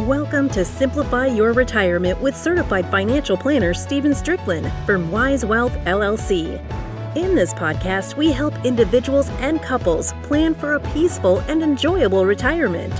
Welcome to Simplify Your Retirement with certified financial planner Stephen Strickland from Wise Wealth LLC. In this podcast, we help individuals and couples plan for a peaceful and enjoyable retirement.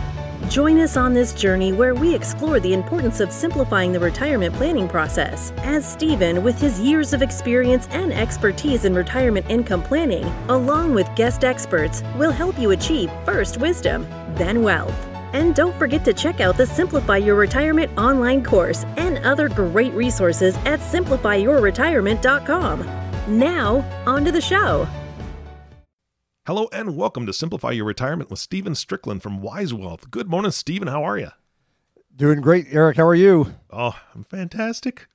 Join us on this journey where we explore the importance of simplifying the retirement planning process, as Stephen, with his years of experience and expertise in retirement income planning, along with guest experts, will help you achieve first wisdom, then wealth. And don't forget to check out the Simplify Your Retirement online course and other great resources at SimplifyYourRetirement.com. Now, on to the show. Hello and welcome to Simplify Your Retirement with Stephen Strickland from Wise Wealth. Good morning, Stephen. How are you? Doing great, Eric. How are you? Oh, I'm fantastic.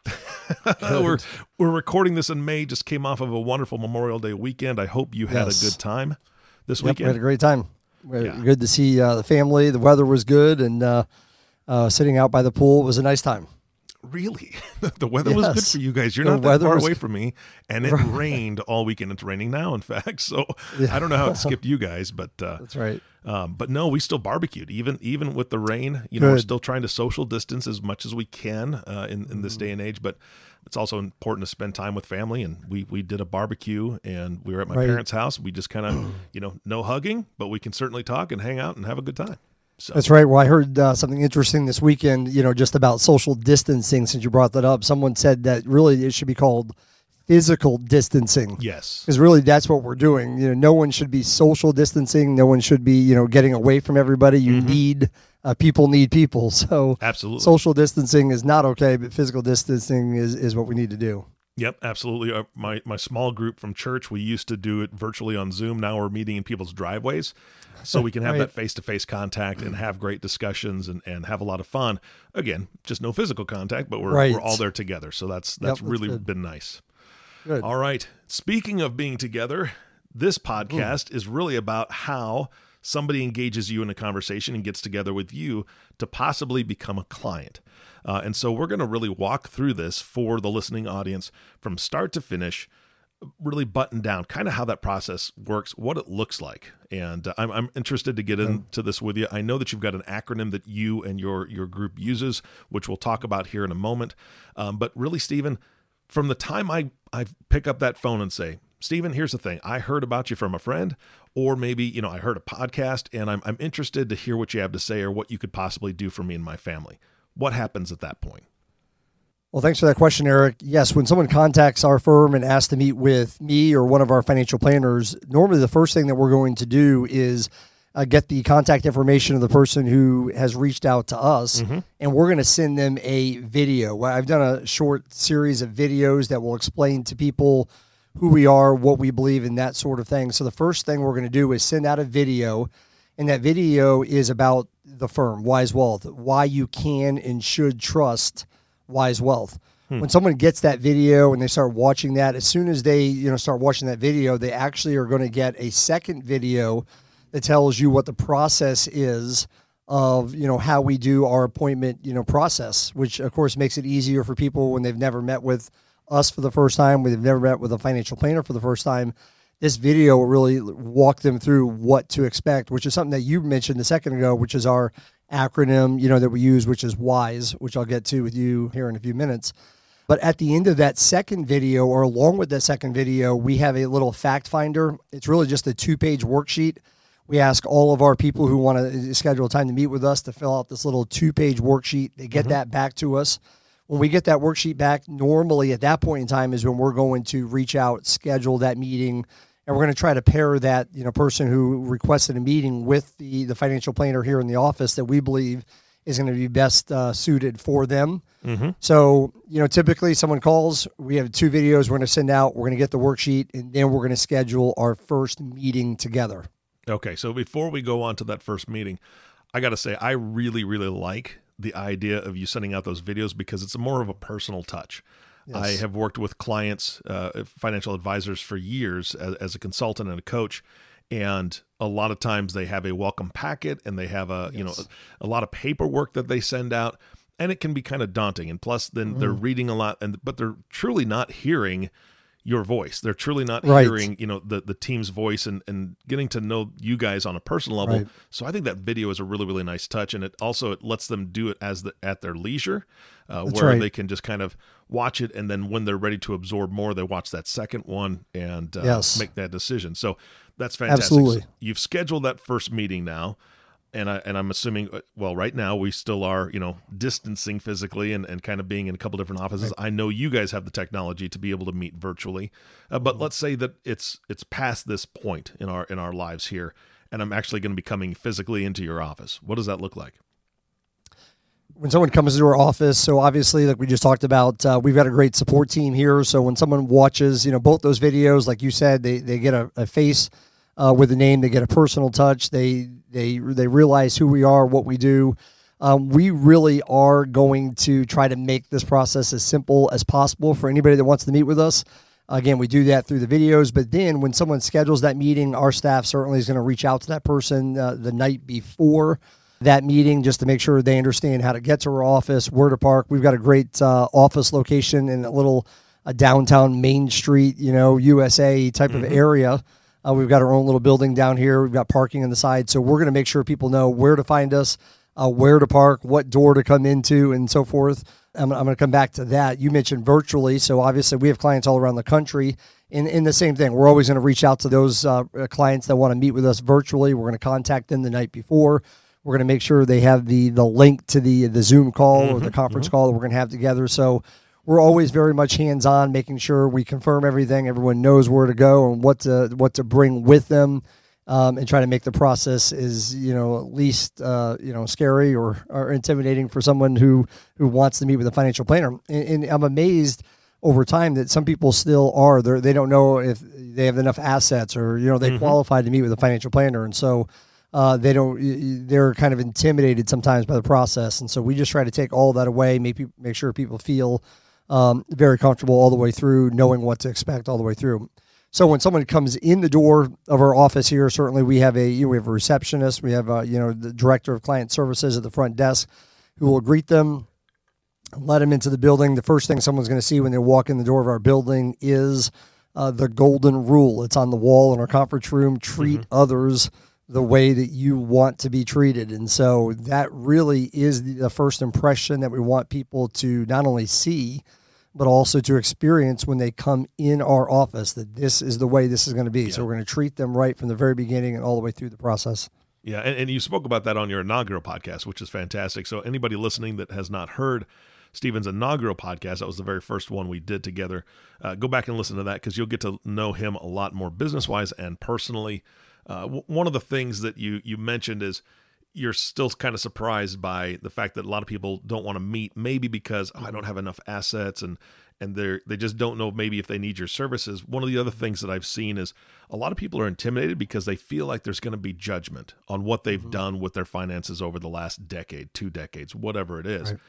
We're recording this in May. Just came off of a wonderful Memorial Day weekend. I hope you had a good time this weekend. We had a great time. Good to see the family. The weather was good, and sitting out by the pool was a nice time. Really? The weather was good for you guys. You're not that far away from me, and it rained all weekend. It's raining now, in fact. So I don't know how it skipped you guys, but that's right. But no, we still barbecued, even with the rain. You know, we're still trying to social distance as much as we can in this day and age. But it's also important to spend time with family, and we did a barbecue, and we were at my parents' house. We just kind of, no hugging, but we can certainly talk and hang out and have a good time. So. That's right. Well, I heard something interesting this weekend, just about social distancing, since you brought that up. Someone said that really it should be called physical distancing. Yes. Because really that's what we're doing. No one should be social distancing. No one should be, getting away from everybody. You need people. So absolutely, social distancing is not okay, but physical distancing is what we need to do. Yep, absolutely. My small group from church, we used to do it virtually on Zoom. Now we're meeting in people's driveways, so we can have that face-to-face contact and have great discussions and have a lot of fun. Again, just no physical contact, but we're all there together. So that's really been nice. Good. All right. Speaking of being together, this podcast is really about how somebody engages you in a conversation and gets together with you to possibly become a client. And so we're going to really walk through this for the listening audience from start to finish, really button down kind of how that process works, what it looks like. And I'm interested to get into this with you. I know that you've got an acronym that you and your group uses, which we'll talk about here in a moment. But really, Stephen, from the time I pick up that phone and say, Stephen, here's the thing. I heard about you from a friend, or maybe, I heard a podcast and I'm interested to hear what you have to say or what you could possibly do for me and my family. What happens at that point? Well, thanks for that question, Eric. Yes, when someone contacts our firm and asks to meet with me or one of our financial planners, normally the first thing that we're going to do is get the contact information of the person who has reached out to us, and we're going to send them a video. I've done a short series of videos that will explain to people who we are, what we believe, and that sort of thing. So the first thing we're going to do is send out a video, and that video is about the firm, Wise Wealth, why you can and should trust Wise Wealth. When someone gets that video and they start watching that, as soon as they start watching that video, they actually are going to get a second video that tells you what the process is of how we do our appointment process, which of course makes it easier for people when they've never met with us for the first time, when they've never met with a financial planner for the first time. This video will really walk them through what to expect, which is something that you mentioned a second ago, which is our acronym, that we use, which is WISE, which I'll get to with you here in a few minutes. But at the end of that second video, or along with that second video, we have a little fact finder. It's really just a 2-page worksheet. We ask all of our people who want to schedule time to meet with us to fill out this little 2-page worksheet. They get that back to us. When we get that worksheet back, normally at that point in time is when we're going to reach out, schedule that meeting, and we're going to try to pair that person who requested a meeting with the financial planner here in the office that we believe is going to be best suited for them. So, typically someone calls, we have 2 videos we're going to send out, we're going to get the worksheet, and then we're going to schedule our first meeting together. Okay, so before we go on to that first meeting, I got to say, I really, really like the idea of you sending out those videos because it's more of a personal touch. Yes. I have worked with clients, financial advisors for years as a consultant and a coach. And a lot of times they have a welcome packet and they have a lot of paperwork that they send out, and it can be kind of daunting. And plus then they're reading a lot, but they're truly not hearing your voice. They're truly not hearing, you know, the team's voice and getting to know you guys on a personal level. Right. So I think that video is a really, really nice touch. And it also, it lets them do it as at their leisure, where they can just kind of watch it. And then when they're ready to absorb more, they watch that second one and make that decision. So that's fantastic. Absolutely. So you've scheduled that first meeting now. And I'm assuming, well, right now we still are, you know, distancing physically and kind of being in a couple different offices. Right. I know you guys have the technology to be able to meet virtually, but let's say that it's past this point in our lives here, and I'm actually going to be coming physically into your office. What does that look like? When someone comes to our office, so obviously, like we just talked about, we've got a great support team here. So when someone watches, you know, both those videos, like you said, they get a face. With a name, they get a personal touch. They realize who we are, what we do. We really are going to try to make this process as simple as possible for anybody that wants to meet with us. Again, we do that through the videos, but then when someone schedules that meeting, our staff certainly is going to reach out to that person the night before that meeting just to make sure they understand how to get to our office, where to park. We've got a great office location in a downtown Main Street, you know, USA type of area. We've got our own little building down here. We've got parking on the side. So we're going to make sure people know where to find us, where to park, what door to come into, and so forth. I'm going to come back to that. You mentioned virtually. So obviously we have clients all around the country. And the same thing, we're always going to reach out to those clients that want to meet with us virtually. We're going to contact them the night before. We're going to make sure they have the link to the Zoom call or the conference call that we're going to have together. So we're always very much hands-on, making sure we confirm everything. Everyone knows where to go and what to bring with them, and try to make the process is, you know, at least scary or intimidating for someone who wants to meet with a financial planner. And I'm amazed over time that some people still are. They don't know if they have enough assets or, you know, they qualify to meet with a financial planner, and so they're kind of intimidated sometimes by the process. And so we just try to take all that away, make sure people feel very comfortable all the way through, knowing what to expect all the way through. So when someone comes in the door of our office here, certainly we have a receptionist, we have the director of client services at the front desk who will greet them, let them into the building. The first thing someone's going to see when they walk in the door of our building is the golden rule. It's on the wall in our conference room: treat others the way that you want to be treated. And so that really is the first impression that we want people to not only see, but also to experience when they come in our office, that this is the way this is going to be. Yeah. So we're going to treat them right from the very beginning and all the way through the process. Yeah, and you spoke about that on your inaugural podcast, which is fantastic. So anybody listening that has not heard Stephen's inaugural podcast, that was the very first one we did together, go back and listen to that, because you'll get to know him a lot more business-wise and personally. One of the things that you mentioned is you're still kind of surprised by the fact that a lot of people don't want to meet, maybe because I don't have enough assets and they just don't know maybe if they need your services. One of the other things that I've seen is a lot of people are intimidated because they feel like there's going to be judgment on what they've done with their finances over the last decade, 2 decades, whatever it is. Right.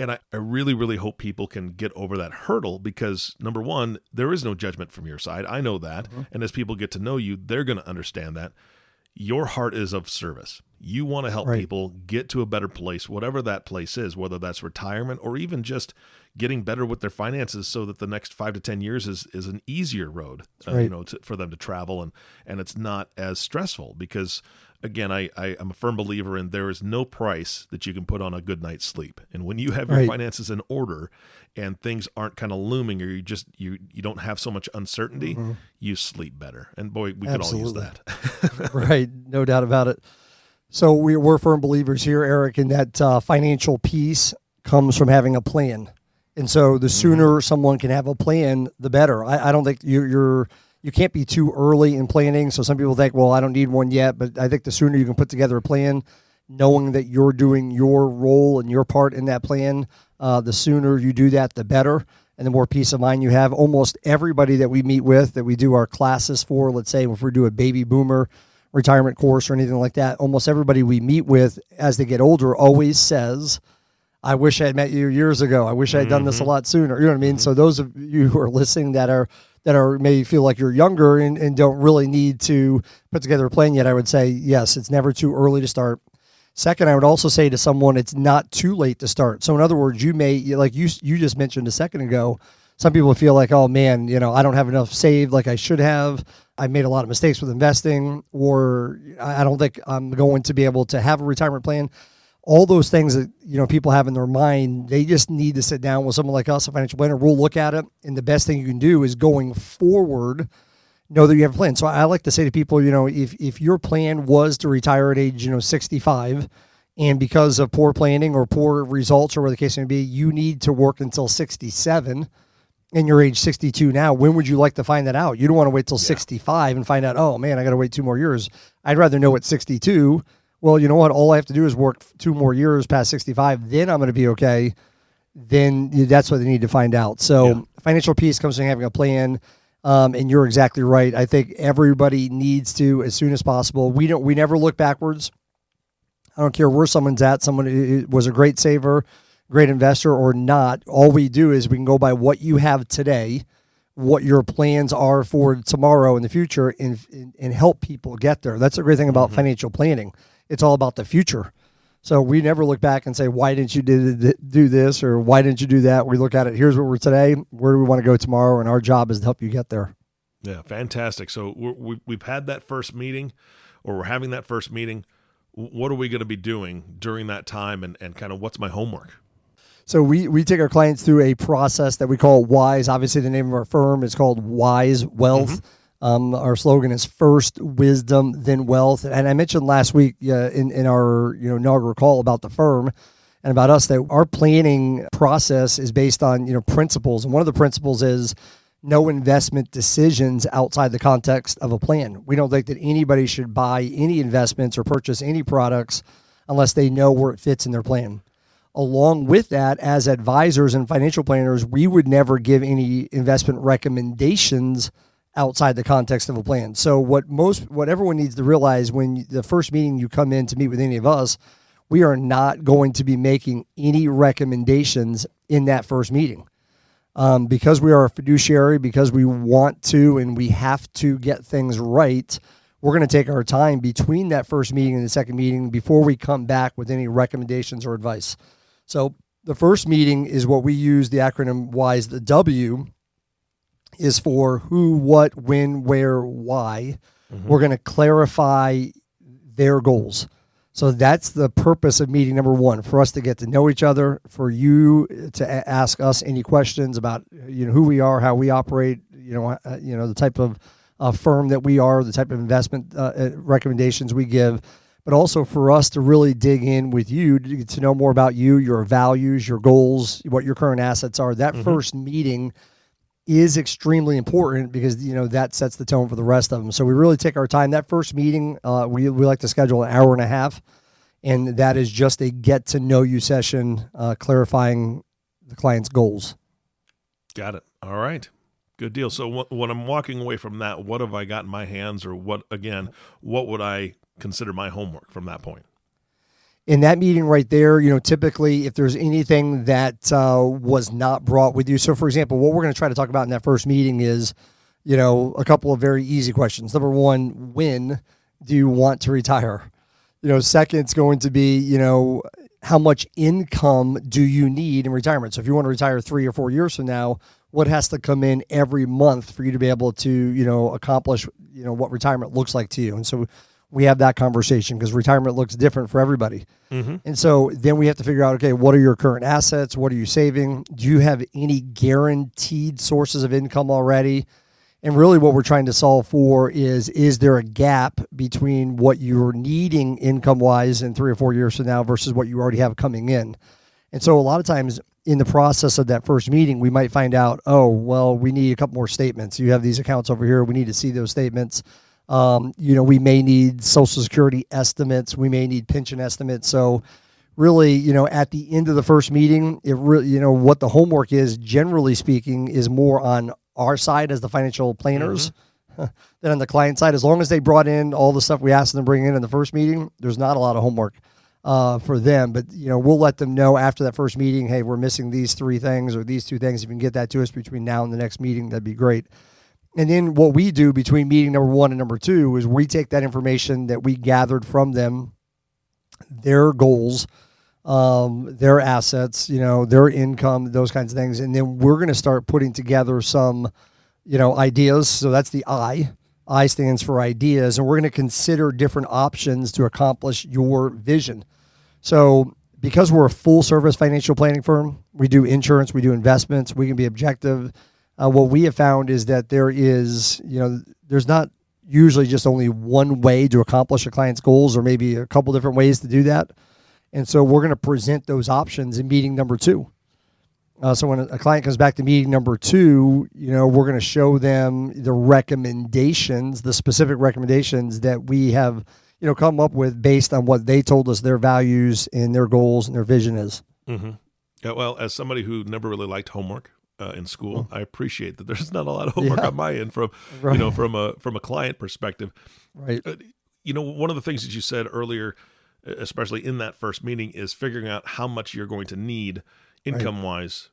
And I really, really hope people can get over that hurdle, because number one, there is no judgment from your side. I know that. And as people get to know you, they're going to understand that your heart is of service. You want to help people get to a better place, whatever that place is, whether that's retirement or even just getting better with their finances so that the next 5 to 10 years is an easier road, for them to travel. And it's not as stressful, because again, I'm a firm believer in there is no price that you can put on a good night's sleep. And when you have your finances in order and things aren't kind of looming, or you don't have so much uncertainty, you sleep better. And boy, we could all use that. Right. No doubt about it. So we're firm believers here, Eric, in that financial peace comes from having a plan. And so the sooner someone can have a plan, the better. I don't think you can't be too early in planning. So some people think, well, I don't need one yet, but I think the sooner you can put together a plan, knowing that you're doing your role and your part in that plan, the sooner you do that, the better, and the more peace of mind you have. Almost everybody that we meet with, that we do our classes for, let's say if we do a baby boomer retirement course or anything like that, almost everybody we meet with as they get older always says, I wish I had met you years ago. I wish I had done this a lot sooner. You know what I mean? So those of you who are listening that may feel like you're younger and don't really need to put together a plan yet, I would say, yes, it's never too early to start. Second, I would also say to someone, it's not too late to start. So in other words, you may, like you just mentioned a second ago, some people feel like, oh man, you know, I don't have enough saved like I should have. I made a lot of mistakes with investing, or I don't think I'm going to be able to have a retirement plan. All those things that, you know, people have in their mind, they just need to sit down with someone like us, a financial planner. We'll look at it, and the best thing you can do is going forward, know that you have a plan. So I like to say to people, you know, if your plan was to retire at age, you know, 65, and because of poor planning or poor results or whatever the case may be, you need to work until 67, and you're age 62 now, when would you like to find that out? You don't want to wait till 65 and find out, oh man, I got to wait 2 more years. I'd rather know at 62, well, you know what? All I have to do is work 2 more years past 65. Then I'm going to be okay. Then that's what they need to find out. So financial peace comes from having a plan. And you're exactly right. I think everybody needs to, as soon as possible. We never look backwards. I don't care where someone's at. Someone was a great saver, great investor or not. All we do is we can go by what you have today, what your plans are for tomorrow and the future, and help people get there. That's the great thing about financial planning. It's all about the future. So we never look back and say, why didn't you do this or why didn't you do that? We look at it. Here's where we're today. Where do we want to go tomorrow? And our job is to help you get there. Yeah, fantastic. So we've had that first meeting, or we're having that first meeting. What are we going to be doing during that time, and kind of what's my homework? So we take our clients through a process that we call WISE. Obviously, the name of our firm is called Wise Wealth. Our slogan is first wisdom, then wealth. And I mentioned last week in our inaugural call about the firm and about us that our planning process is based on principles. And one of the principles is no investment decisions outside the context of a plan. We don't think that anybody should buy any investments or purchase any products unless they know where it fits in their plan. Along with that, as advisors and financial planners, we would never give any investment recommendations outside the context of a plan. So what everyone needs to realize when the first meeting you come in to meet with any of us, we are not going to be making any recommendations in that first meeting. Because we are a fiduciary, because we want to and we have to get things right, we're going to take our time between that first meeting and the second meeting before we come back with any recommendations or advice. So the first meeting is what we use the acronym WISE. The W is for who, what, when, where, why. We're going to clarify their goals. So that's the purpose of meeting number one, for us to get to know each other, for you to ask us any questions about who we are, how we operate, the type of firm that we are, the type of investment recommendations we give, but also for us to really dig in with you to know more about you, your values, your goals, what your current assets are. That first meeting is extremely important because that sets the tone for the rest of them. So we really take our time. That first meeting, we like to schedule an hour and a half, and that is just a get to know you session, clarifying the client's goals. Got it. All right, good deal. So when I'm walking away from that, what have I got in my hands, or what would I consider my homework from that point? In that meeting right there, typically if there's anything that was not brought with you. So, for example, what we're going to try to talk about in that first meeting is, a couple of very easy questions. Number one, when do you want to retire? Second, it's going to be, how much income do you need in retirement? So if you want to retire 3 or 4 years from now, what has to come in every month for you to be able to, accomplish, what retirement looks like to you? And so we have that conversation because retirement looks different for everybody. And so then we have to figure out, okay, what are your current assets? What are you saving? Do you have any guaranteed sources of income already? And really what we're trying to solve for is there a gap between what you're needing income-wise in 3 or 4 years from now versus what you already have coming in? And so a lot of times in the process of that first meeting, we might find out, oh, well, we need a couple more statements. You have these accounts over here. We need to see those statements. We may need Social Security estimates. We may need pension estimates. So really, at the end of the first meeting, it really, what the homework is, generally speaking, is more on our side as the financial planners than on the client side. As long as they brought in all the stuff we asked them to bring in the first meeting, there's not a lot of homework for them. But, we'll let them know after that first meeting, hey, we're missing these 3 things or these 2 things. If you can get that to us between now and the next meeting, that'd be great. And then what we do between meeting number one and number two is we take that information that we gathered from them, their goals, their assets, you know, their income, those kinds of things. And then we're going to start putting together some, you know, ideas. So that's the I. I stands for ideas. And we're going to consider different options to accomplish your vision. So because we're a full service financial planning firm, we do insurance, we do investments, we can be objective. What we have found is that there is, you know, there's not usually just only one way to accomplish a client's goals, or maybe a couple different ways to do that. And so we're going to present those options in meeting number two. So when a client comes back to meeting number two, you know, we're going to show them the recommendations, the specific recommendations that we have, you know, come up with based on what they told us their values and their goals and their vision is. Mm-hmm. Yeah, well, as somebody who never really liked homework in school, I appreciate that there's not a lot of homework on my end from, you know, from a client perspective. Right. You know, one of the things that you said earlier, especially in that first meeting, is figuring out how much you're going to need income-wise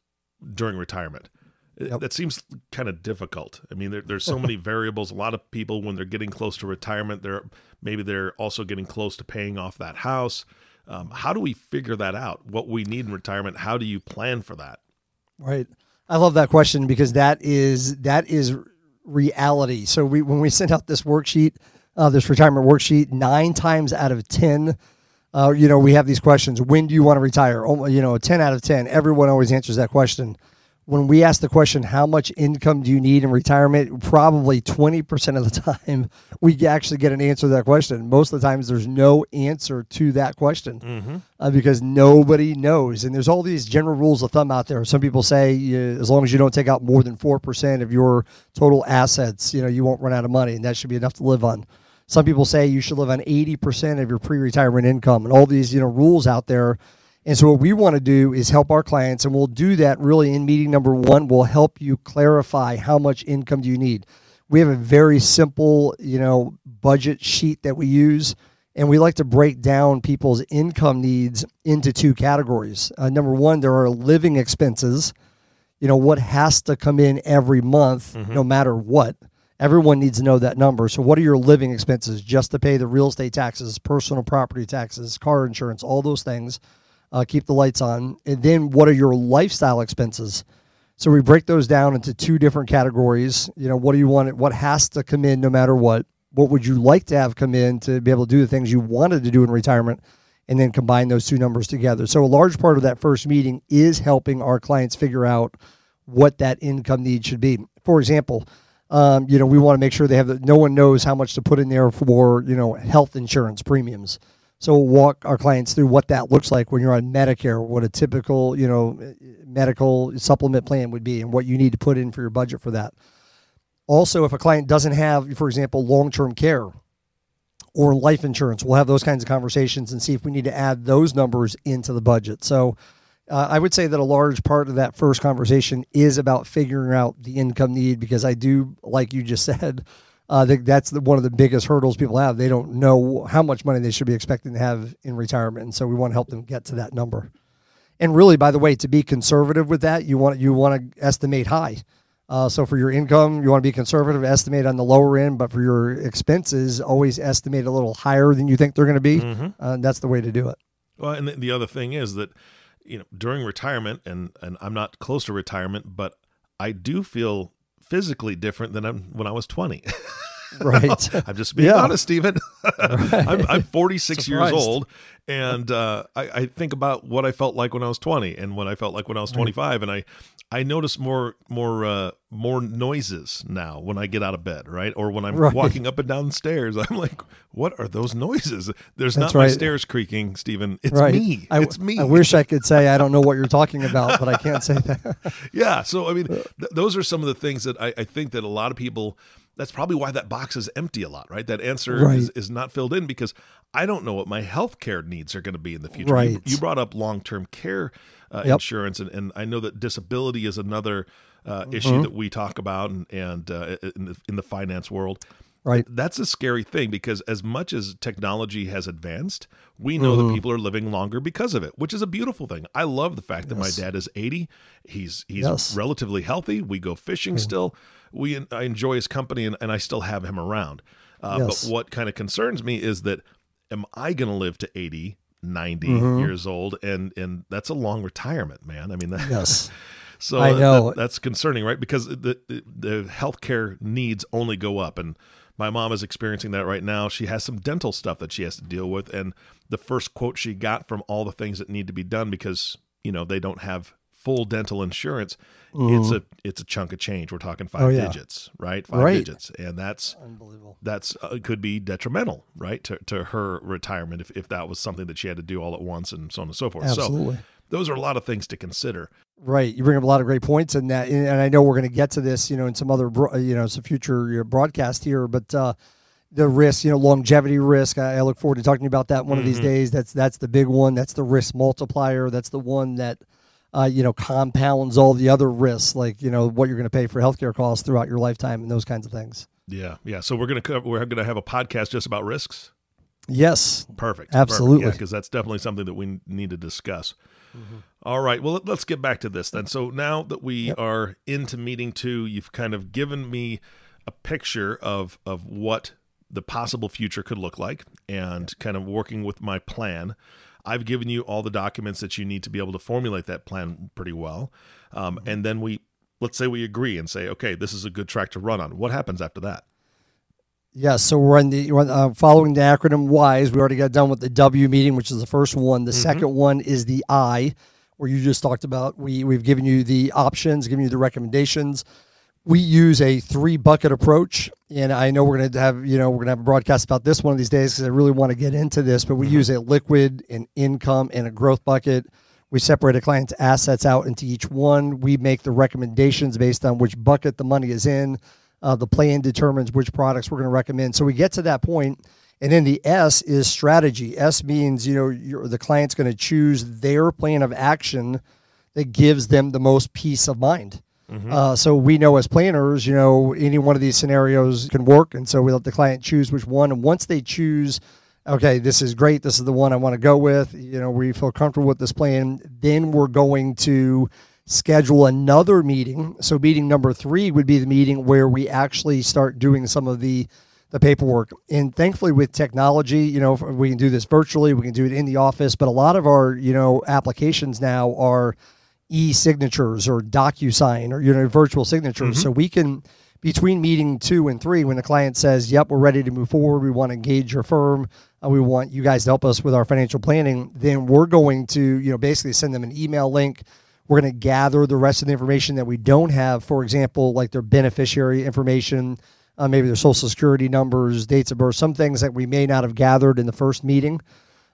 during retirement. That seems kind of difficult. I mean, there's so many variables. A lot of people, when they're getting close to retirement, they're also getting close to paying off that house. How do we figure that out? What we need in retirement? How do you plan for that? Right. I love that question, because that is reality. So when we send out this worksheet, this retirement worksheet, 9 times out of 10, you know, we have these questions. When do you want to retire? Oh, you know, 10 out of 10. Everyone always answers that question. When we ask the question, how much income do you need in retirement? Probably 20% of the time we actually get an answer to that question. Most of the times there's no answer to that question because nobody knows. And there's all these general rules of thumb out there. Some people say, as long as you don't take out more than 4% of your total assets, you know, you won't run out of money, and that should be enough to live on. Some people say you should live on 80% of your pre-retirement income, and all these, you know, rules out there. And so what we want to do is help our clients, and we'll do that really in meeting number one. We'll help you clarify how much income do you need. We have a very simple, you know, budget sheet that we use, and we like to break down people's income needs into two categories. Number one, there are living expenses, you know, what has to come in every month, no matter what. Everyone needs to know that number. So what are your living expenses? Just to pay the real estate taxes, personal property taxes, car insurance, all those things. Keep the lights on. And then what are your lifestyle expenses? So we break those down into two different categories. You know, what do you want? What has to come in no matter what? What would you like to have come in to be able to do the things you wanted to do in retirement? And then combine those two numbers together. So a large part of that first meeting is helping our clients figure out what that income need should be. For example, you know, we want to make sure they have no one knows how much to put in there for, you know, health insurance premiums. So we'll walk our clients through what that looks like when you're on Medicare, what a typical, you know, medical supplement plan would be, and what you need to put in for your budget for that. Also, if a client doesn't have, for example, long-term care or life insurance, we'll have those kinds of conversations and see if we need to add those numbers into the budget. So I would say that a large part of that first conversation is about figuring out the income need, because I do, like you just said, I think that's one of the biggest hurdles people have. They don't know how much money they should be expecting to have in retirement. And so we want to help them get to that number. And really, by the way, to be conservative with that, you want to estimate high. So for your income, you want to be conservative, estimate on the lower end. But for your expenses, always estimate a little higher than you think they're going to be. And that's the way to do it. Well, and the other thing is that, you know, during retirement, and I'm not close to retirement, but I do feel physically different than when I was 20. Right. I'm just being honest, Stephen. I'm 46 years old, and I think about what I felt like when I was 20 and what I felt like when I was 25, and I notice more noises now when I get out of bed, right? Or when I'm walking up and down the stairs, I'm like, what are those noises? There's That's not my stairs creaking, Stephen. It's me. It's me. I wish I could say, I don't know what you're talking about, but I can't say that. Yeah. So, I mean, those are some of the things that I think that a lot of people, that's probably why that box is empty a lot, right? That answer is not filled in, because I don't know what my healthcare needs are going to be in the future. Right. You brought up long-term care insurance, and I know that disability is another issue that we talk about and in the finance world. Right. That's a scary thing, because as much as technology has advanced, we know that people are living longer because of it, which is a beautiful thing. I love the fact that my dad is 80. He's relatively healthy. We go fishing still. I enjoy his company, and I still have him around. But what kind of concerns me is that, am I going to live to 80, 90 years old, and that's a long retirement, man. I mean, that, yes. So I know. That's concerning, right? Because the healthcare needs only go up, and my mom is experiencing that right now. She has some dental stuff that she has to deal with, and the first quote she got from all the things that need to be done, because you know they don't have full dental insurance, it's a chunk of change. We're talking five digits, right? Five digits, and that's unbelievable. That's could be detrimental, right, to her retirement if that was something that she had to do all at once, and so on and so forth. Absolutely. So those are a lot of things to consider. Right. You bring up a lot of great points in that. And I know we're going to get to this, you know, in some other, you know, some future broadcast here, but the risk, you know, longevity risk. I look forward to talking to you about that one of these days. That's the big one. That's the risk multiplier. That's the one that, you know, compounds all the other risks, like, you know, what you're going to pay for healthcare costs throughout your lifetime and those kinds of things. Yeah. Yeah. So we're going to have a podcast just about risks. Yes. Perfect. Absolutely. Because that's definitely something that we need to discuss. Mm-hmm. All right. Well, let's get back to this then. So now that we are into meeting two, you've kind of given me a picture of what the possible future could look like and kind of working with my plan. I've given you all the documents that you need to be able to formulate that plan pretty well. And then let's say we agree and say, okay, this is a good track to run on. What happens after that? Yeah, so we're on the following the acronym WISE. We already got done with the W meeting, which is the first one. The second one is the I, where you just talked about. We've given you the options, given you the recommendations. We use a 3-bucket approach, and I know we're going to have a broadcast about this one of these days because I really want to get into this. But we use a liquid, an income, and a growth bucket. We separate a client's assets out into each one. We make the recommendations based on which bucket the money is in. The plan determines which products we're going to recommend. So we get to that point, and then the S is strategy. S means, you know, the client's going to choose their plan of action that gives them the most peace of mind. So we know as planners, you know, any one of these scenarios can work, and so we let the client choose which one. And once they choose, okay, this is great, this is the one I want to go with, you know, we feel comfortable with this plan, then we're going to schedule another meeting. So meeting number 3 would be the meeting where we actually start doing some of the paperwork. And thankfully with technology, you know, we can do this virtually, we can do it in the office, but a lot of our, you know, applications now are e-signatures or DocuSign or, you know, virtual signatures. So we can, between meeting 2 and 3, when the client says, yep, we're ready to move forward, we want to engage your firm, we want you guys to help us with our financial planning, then we're going to, you know, basically send them an email link. We're going to gather the rest of the information that we don't have, for example, like their beneficiary information, maybe their social security numbers, dates of birth, some things that we may not have gathered in the first meeting.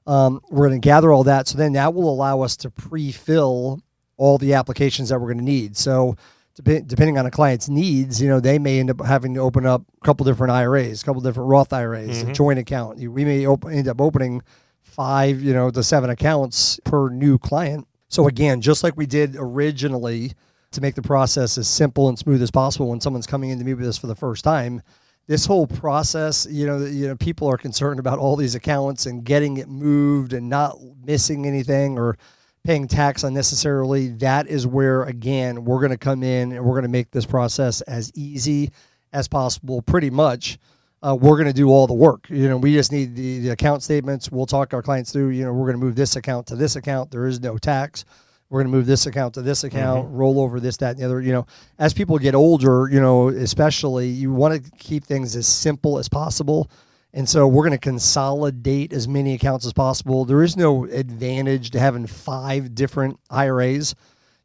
We're going to gather all that. So then that will allow us to pre-fill all the applications that we're going to need. So depending on a client's needs, you know, they may end up having to open up a couple different IRAs, a couple different Roth IRAs, a joint account. We may end up opening 5, you know, to 7 accounts per new client. So again, just like we did originally to make the process as simple and smooth as possible when someone's coming in to meet with us for the first time, this whole process, you know, people are concerned about all these accounts and getting it moved and not missing anything or paying tax unnecessarily. That is where, again, we're going to come in and we're going to make this process as easy as possible, pretty much. We're going to do all the work. You know, we just need the account statements. We'll talk our clients through, you know, we're going to move this account to this account. There is no tax. We're going to move this account to this account, roll over this, that, and the other. You know, as people get older, you know, especially, you want to keep things as simple as possible. And so we're going to consolidate as many accounts as possible. There is no advantage to having 5 different IRAs.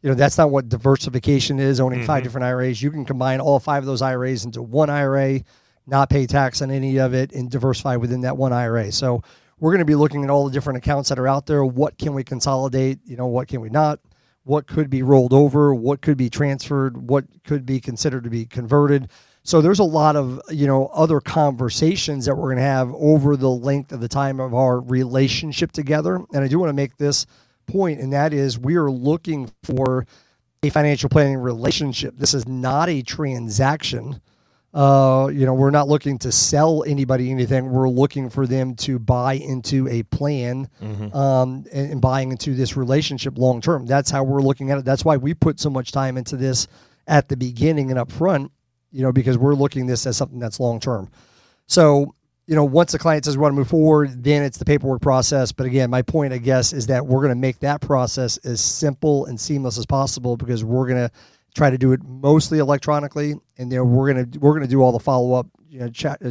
You know, that's not what diversification is, owning 5 different IRAs. You can combine all 5 of those IRAs into one IRA, not pay tax on any of it, and diversify within that one IRA. So we're going to be looking at all the different accounts that are out there. What can we consolidate? You know, what can we not? What could be rolled over? What could be transferred? What could be considered to be converted? So there's a lot of, you know, other conversations that we're going to have over the length of the time of our relationship together. And I do want to make this point, and that is we are looking for a financial planning relationship. This is not a transaction. You know, we're not looking to sell anybody anything. We're looking for them to buy into a plan, and buying into this relationship long term. That's how we're looking at it. That's why we put so much time into this at the beginning and up front, you know, because we're looking at this as something that's long term. So you know, once the client says we want to move forward, then it's the paperwork process. But again, my point, I guess, is that we're going to make that process as simple and seamless as possible, because we're going to try to do it mostly electronically, and then we're going to do all the follow-up, you know,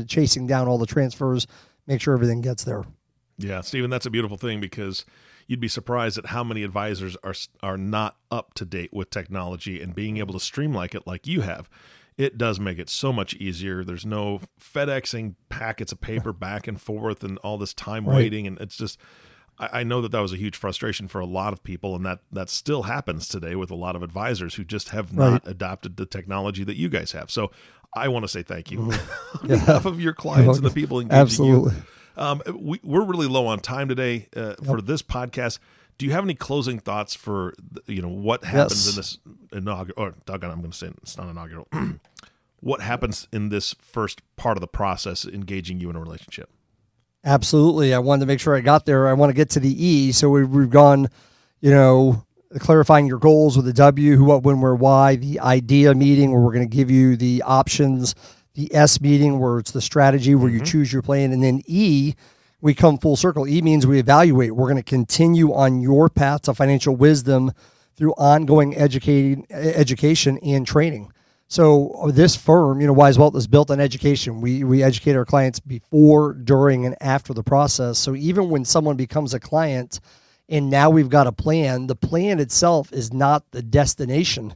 chasing down all the transfers, make sure everything gets there. Yeah, Stephen, that's a beautiful thing, because you'd be surprised at how many advisors are not up to date with technology, and being able to streamline it like you have, it does make it so much easier. There's no FedExing packets of paper back and forth and all this time waiting. And it's just, I know that was a huge frustration for a lot of people, and that still happens today with a lot of advisors who just have not adopted the technology that you guys have. So I want to say thank you on behalf of your clients and the people engaging you. We're really low on time today for this podcast. Do you have any closing thoughts for, you know, what happens in this inaugural, or doggone, I'm going to say it's not inaugural. What happens in this first part of the process, engaging you in a relationship? Absolutely. I wanted to make sure I got there. I want to get to the E. So we've gone, you know, clarifying your goals with the W, who, what, when, where, why, the idea meeting where we're going to give you the options, the S meeting where it's the strategy where you choose your plan, and then E, we come full circle. E means we evaluate. We're going to continue on your path to financial wisdom through ongoing education and training. So this firm, you know, Wise Wealth, is built on education. We educate our clients before, during, and after the process. So even when someone becomes a client and now we've got a plan, the plan itself is not the destination.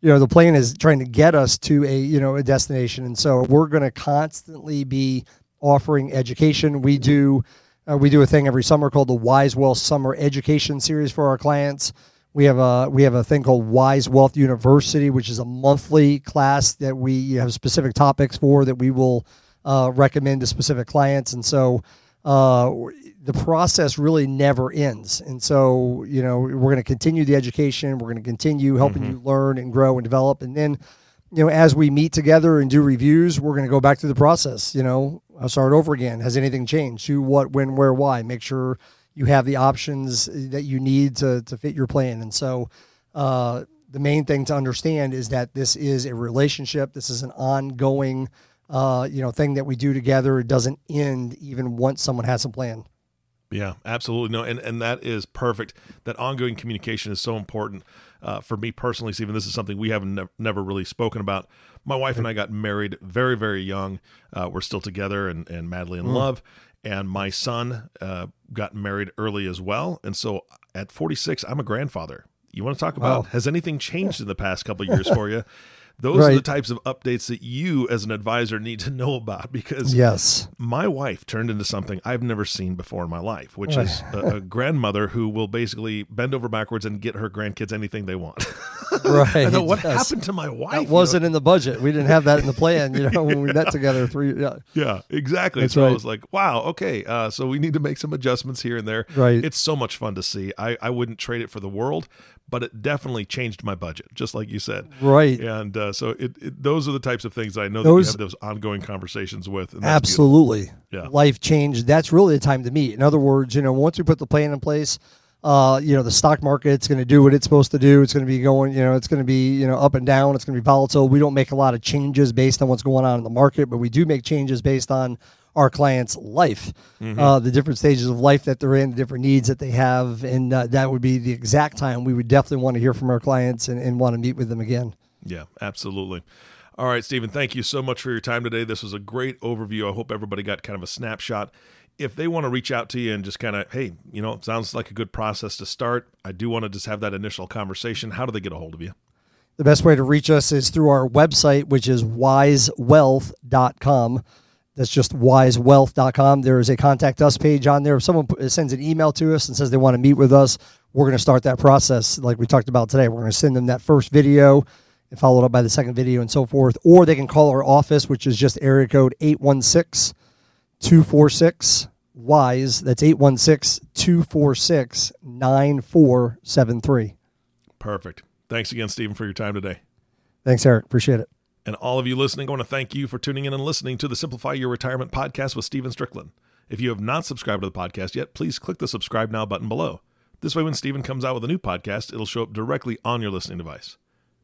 You know, the plan is trying to get us to a, you know, a destination. And so we're going to constantly be offering education. We do a thing every summer called the Wisewell Summer Education Series for our clients. We have a thing called Wise Wealth University, which is a monthly class that we have specific topics for that we will recommend to specific clients. And so the process really never ends. And so, you know, we're going to continue the education. We're going to continue helping you learn and grow and develop. And then, you know, as we meet together and do reviews, we're going to go back through the process. You know, I'll start over again. Has anything changed? Who, what, when, where, why? Make sure you have the options that you need to fit your plan. And so the main thing to understand is that this is a relationship. This is an ongoing, you know, thing that we do together. It doesn't end even once someone has a plan. Yeah, absolutely. No, and that is perfect. That ongoing communication is so important. For me personally, Stephen, this is something we haven't never really spoken about. My wife and I got married very, very young. We're still together and madly in love. And my son got married early as well. And so at 46, I'm a grandfather. You want to talk about, has anything changed in the past couple of years for you? Those are the types of updates that you as an advisor need to know about, because my wife turned into something I've never seen before in my life, which is a grandmother who will basically bend over backwards and get her grandkids anything they want. I thought, what happened to my wife? That wasn't in the budget. We didn't have that in the plan, you know, when we met together. Yeah, exactly. That's so I was like, wow, okay. So we need to make some adjustments here and there. Right. It's so much fun to see. I wouldn't trade it for the world, but it definitely changed my budget, just like you said. Right. And so those are the types of things that I know that you have those ongoing conversations with. And absolutely. Yeah. Life changed. That's really the time to meet. In other words, you know, once we put the plan in place, you know, the stock market's going to do what it's supposed to do. It's going to be going, you know, it's going to be, you know, up and down. It's going to be volatile. We don't make a lot of changes based on what's going on in the market, but we do make changes based on our client's life, the different stages of life that they're in, the different needs that they have. And that would be the exact time we would definitely want to hear from our clients and want to meet with them again. Yeah, absolutely. All right, Stephen, thank you so much for your time today. This was a great overview. I hope everybody got kind of a snapshot. If they want to reach out to you and just kind of, hey, you know, it sounds like a good process to start, I do want to just have that initial conversation. How do they get a hold of you? The best way to reach us is through our website, which is wisewealth.com. That's just wisewealth.com. There is a contact us page on there. If someone sends an email to us and says they want to meet with us, we're going to start that process like we talked about today. We're going to send them that first video and follow it up by the second video and so forth. Or they can call our office, which is just area code 816-246-WISE. That's 816-246-9473. Perfect. Thanks again, Stephen, for your time today. Thanks, Eric. Appreciate it. And all of you listening, I want to thank you for tuning in and listening to the Simplify Your Retirement podcast with Stephen Strickland. If you have not subscribed to the podcast yet, please click the subscribe now button below. This way, when Stephen comes out with a new podcast, it'll show up directly on your listening device.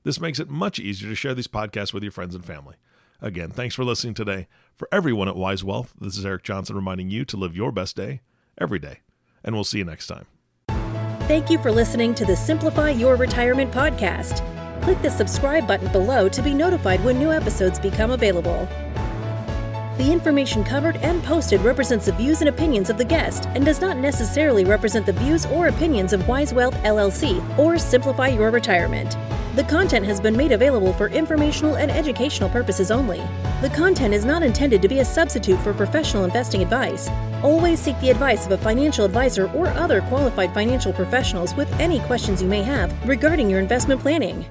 This makes it much easier to share these podcasts with your friends and family. Again, thanks for listening today. For everyone at Wise Wealth, this is Eric Johnson reminding you to live your best day every day. And we'll see you next time. Thank you for listening to the Simplify Your Retirement podcast. Click the subscribe button below to be notified when new episodes become available. The information covered and posted represents the views and opinions of the guest and does not necessarily represent the views or opinions of Wise Wealth LLC or Simplify Your Retirement. The content has been made available for informational and educational purposes only. The content is not intended to be a substitute for professional investing advice. Always seek the advice of a financial advisor or other qualified financial professionals with any questions you may have regarding your investment planning.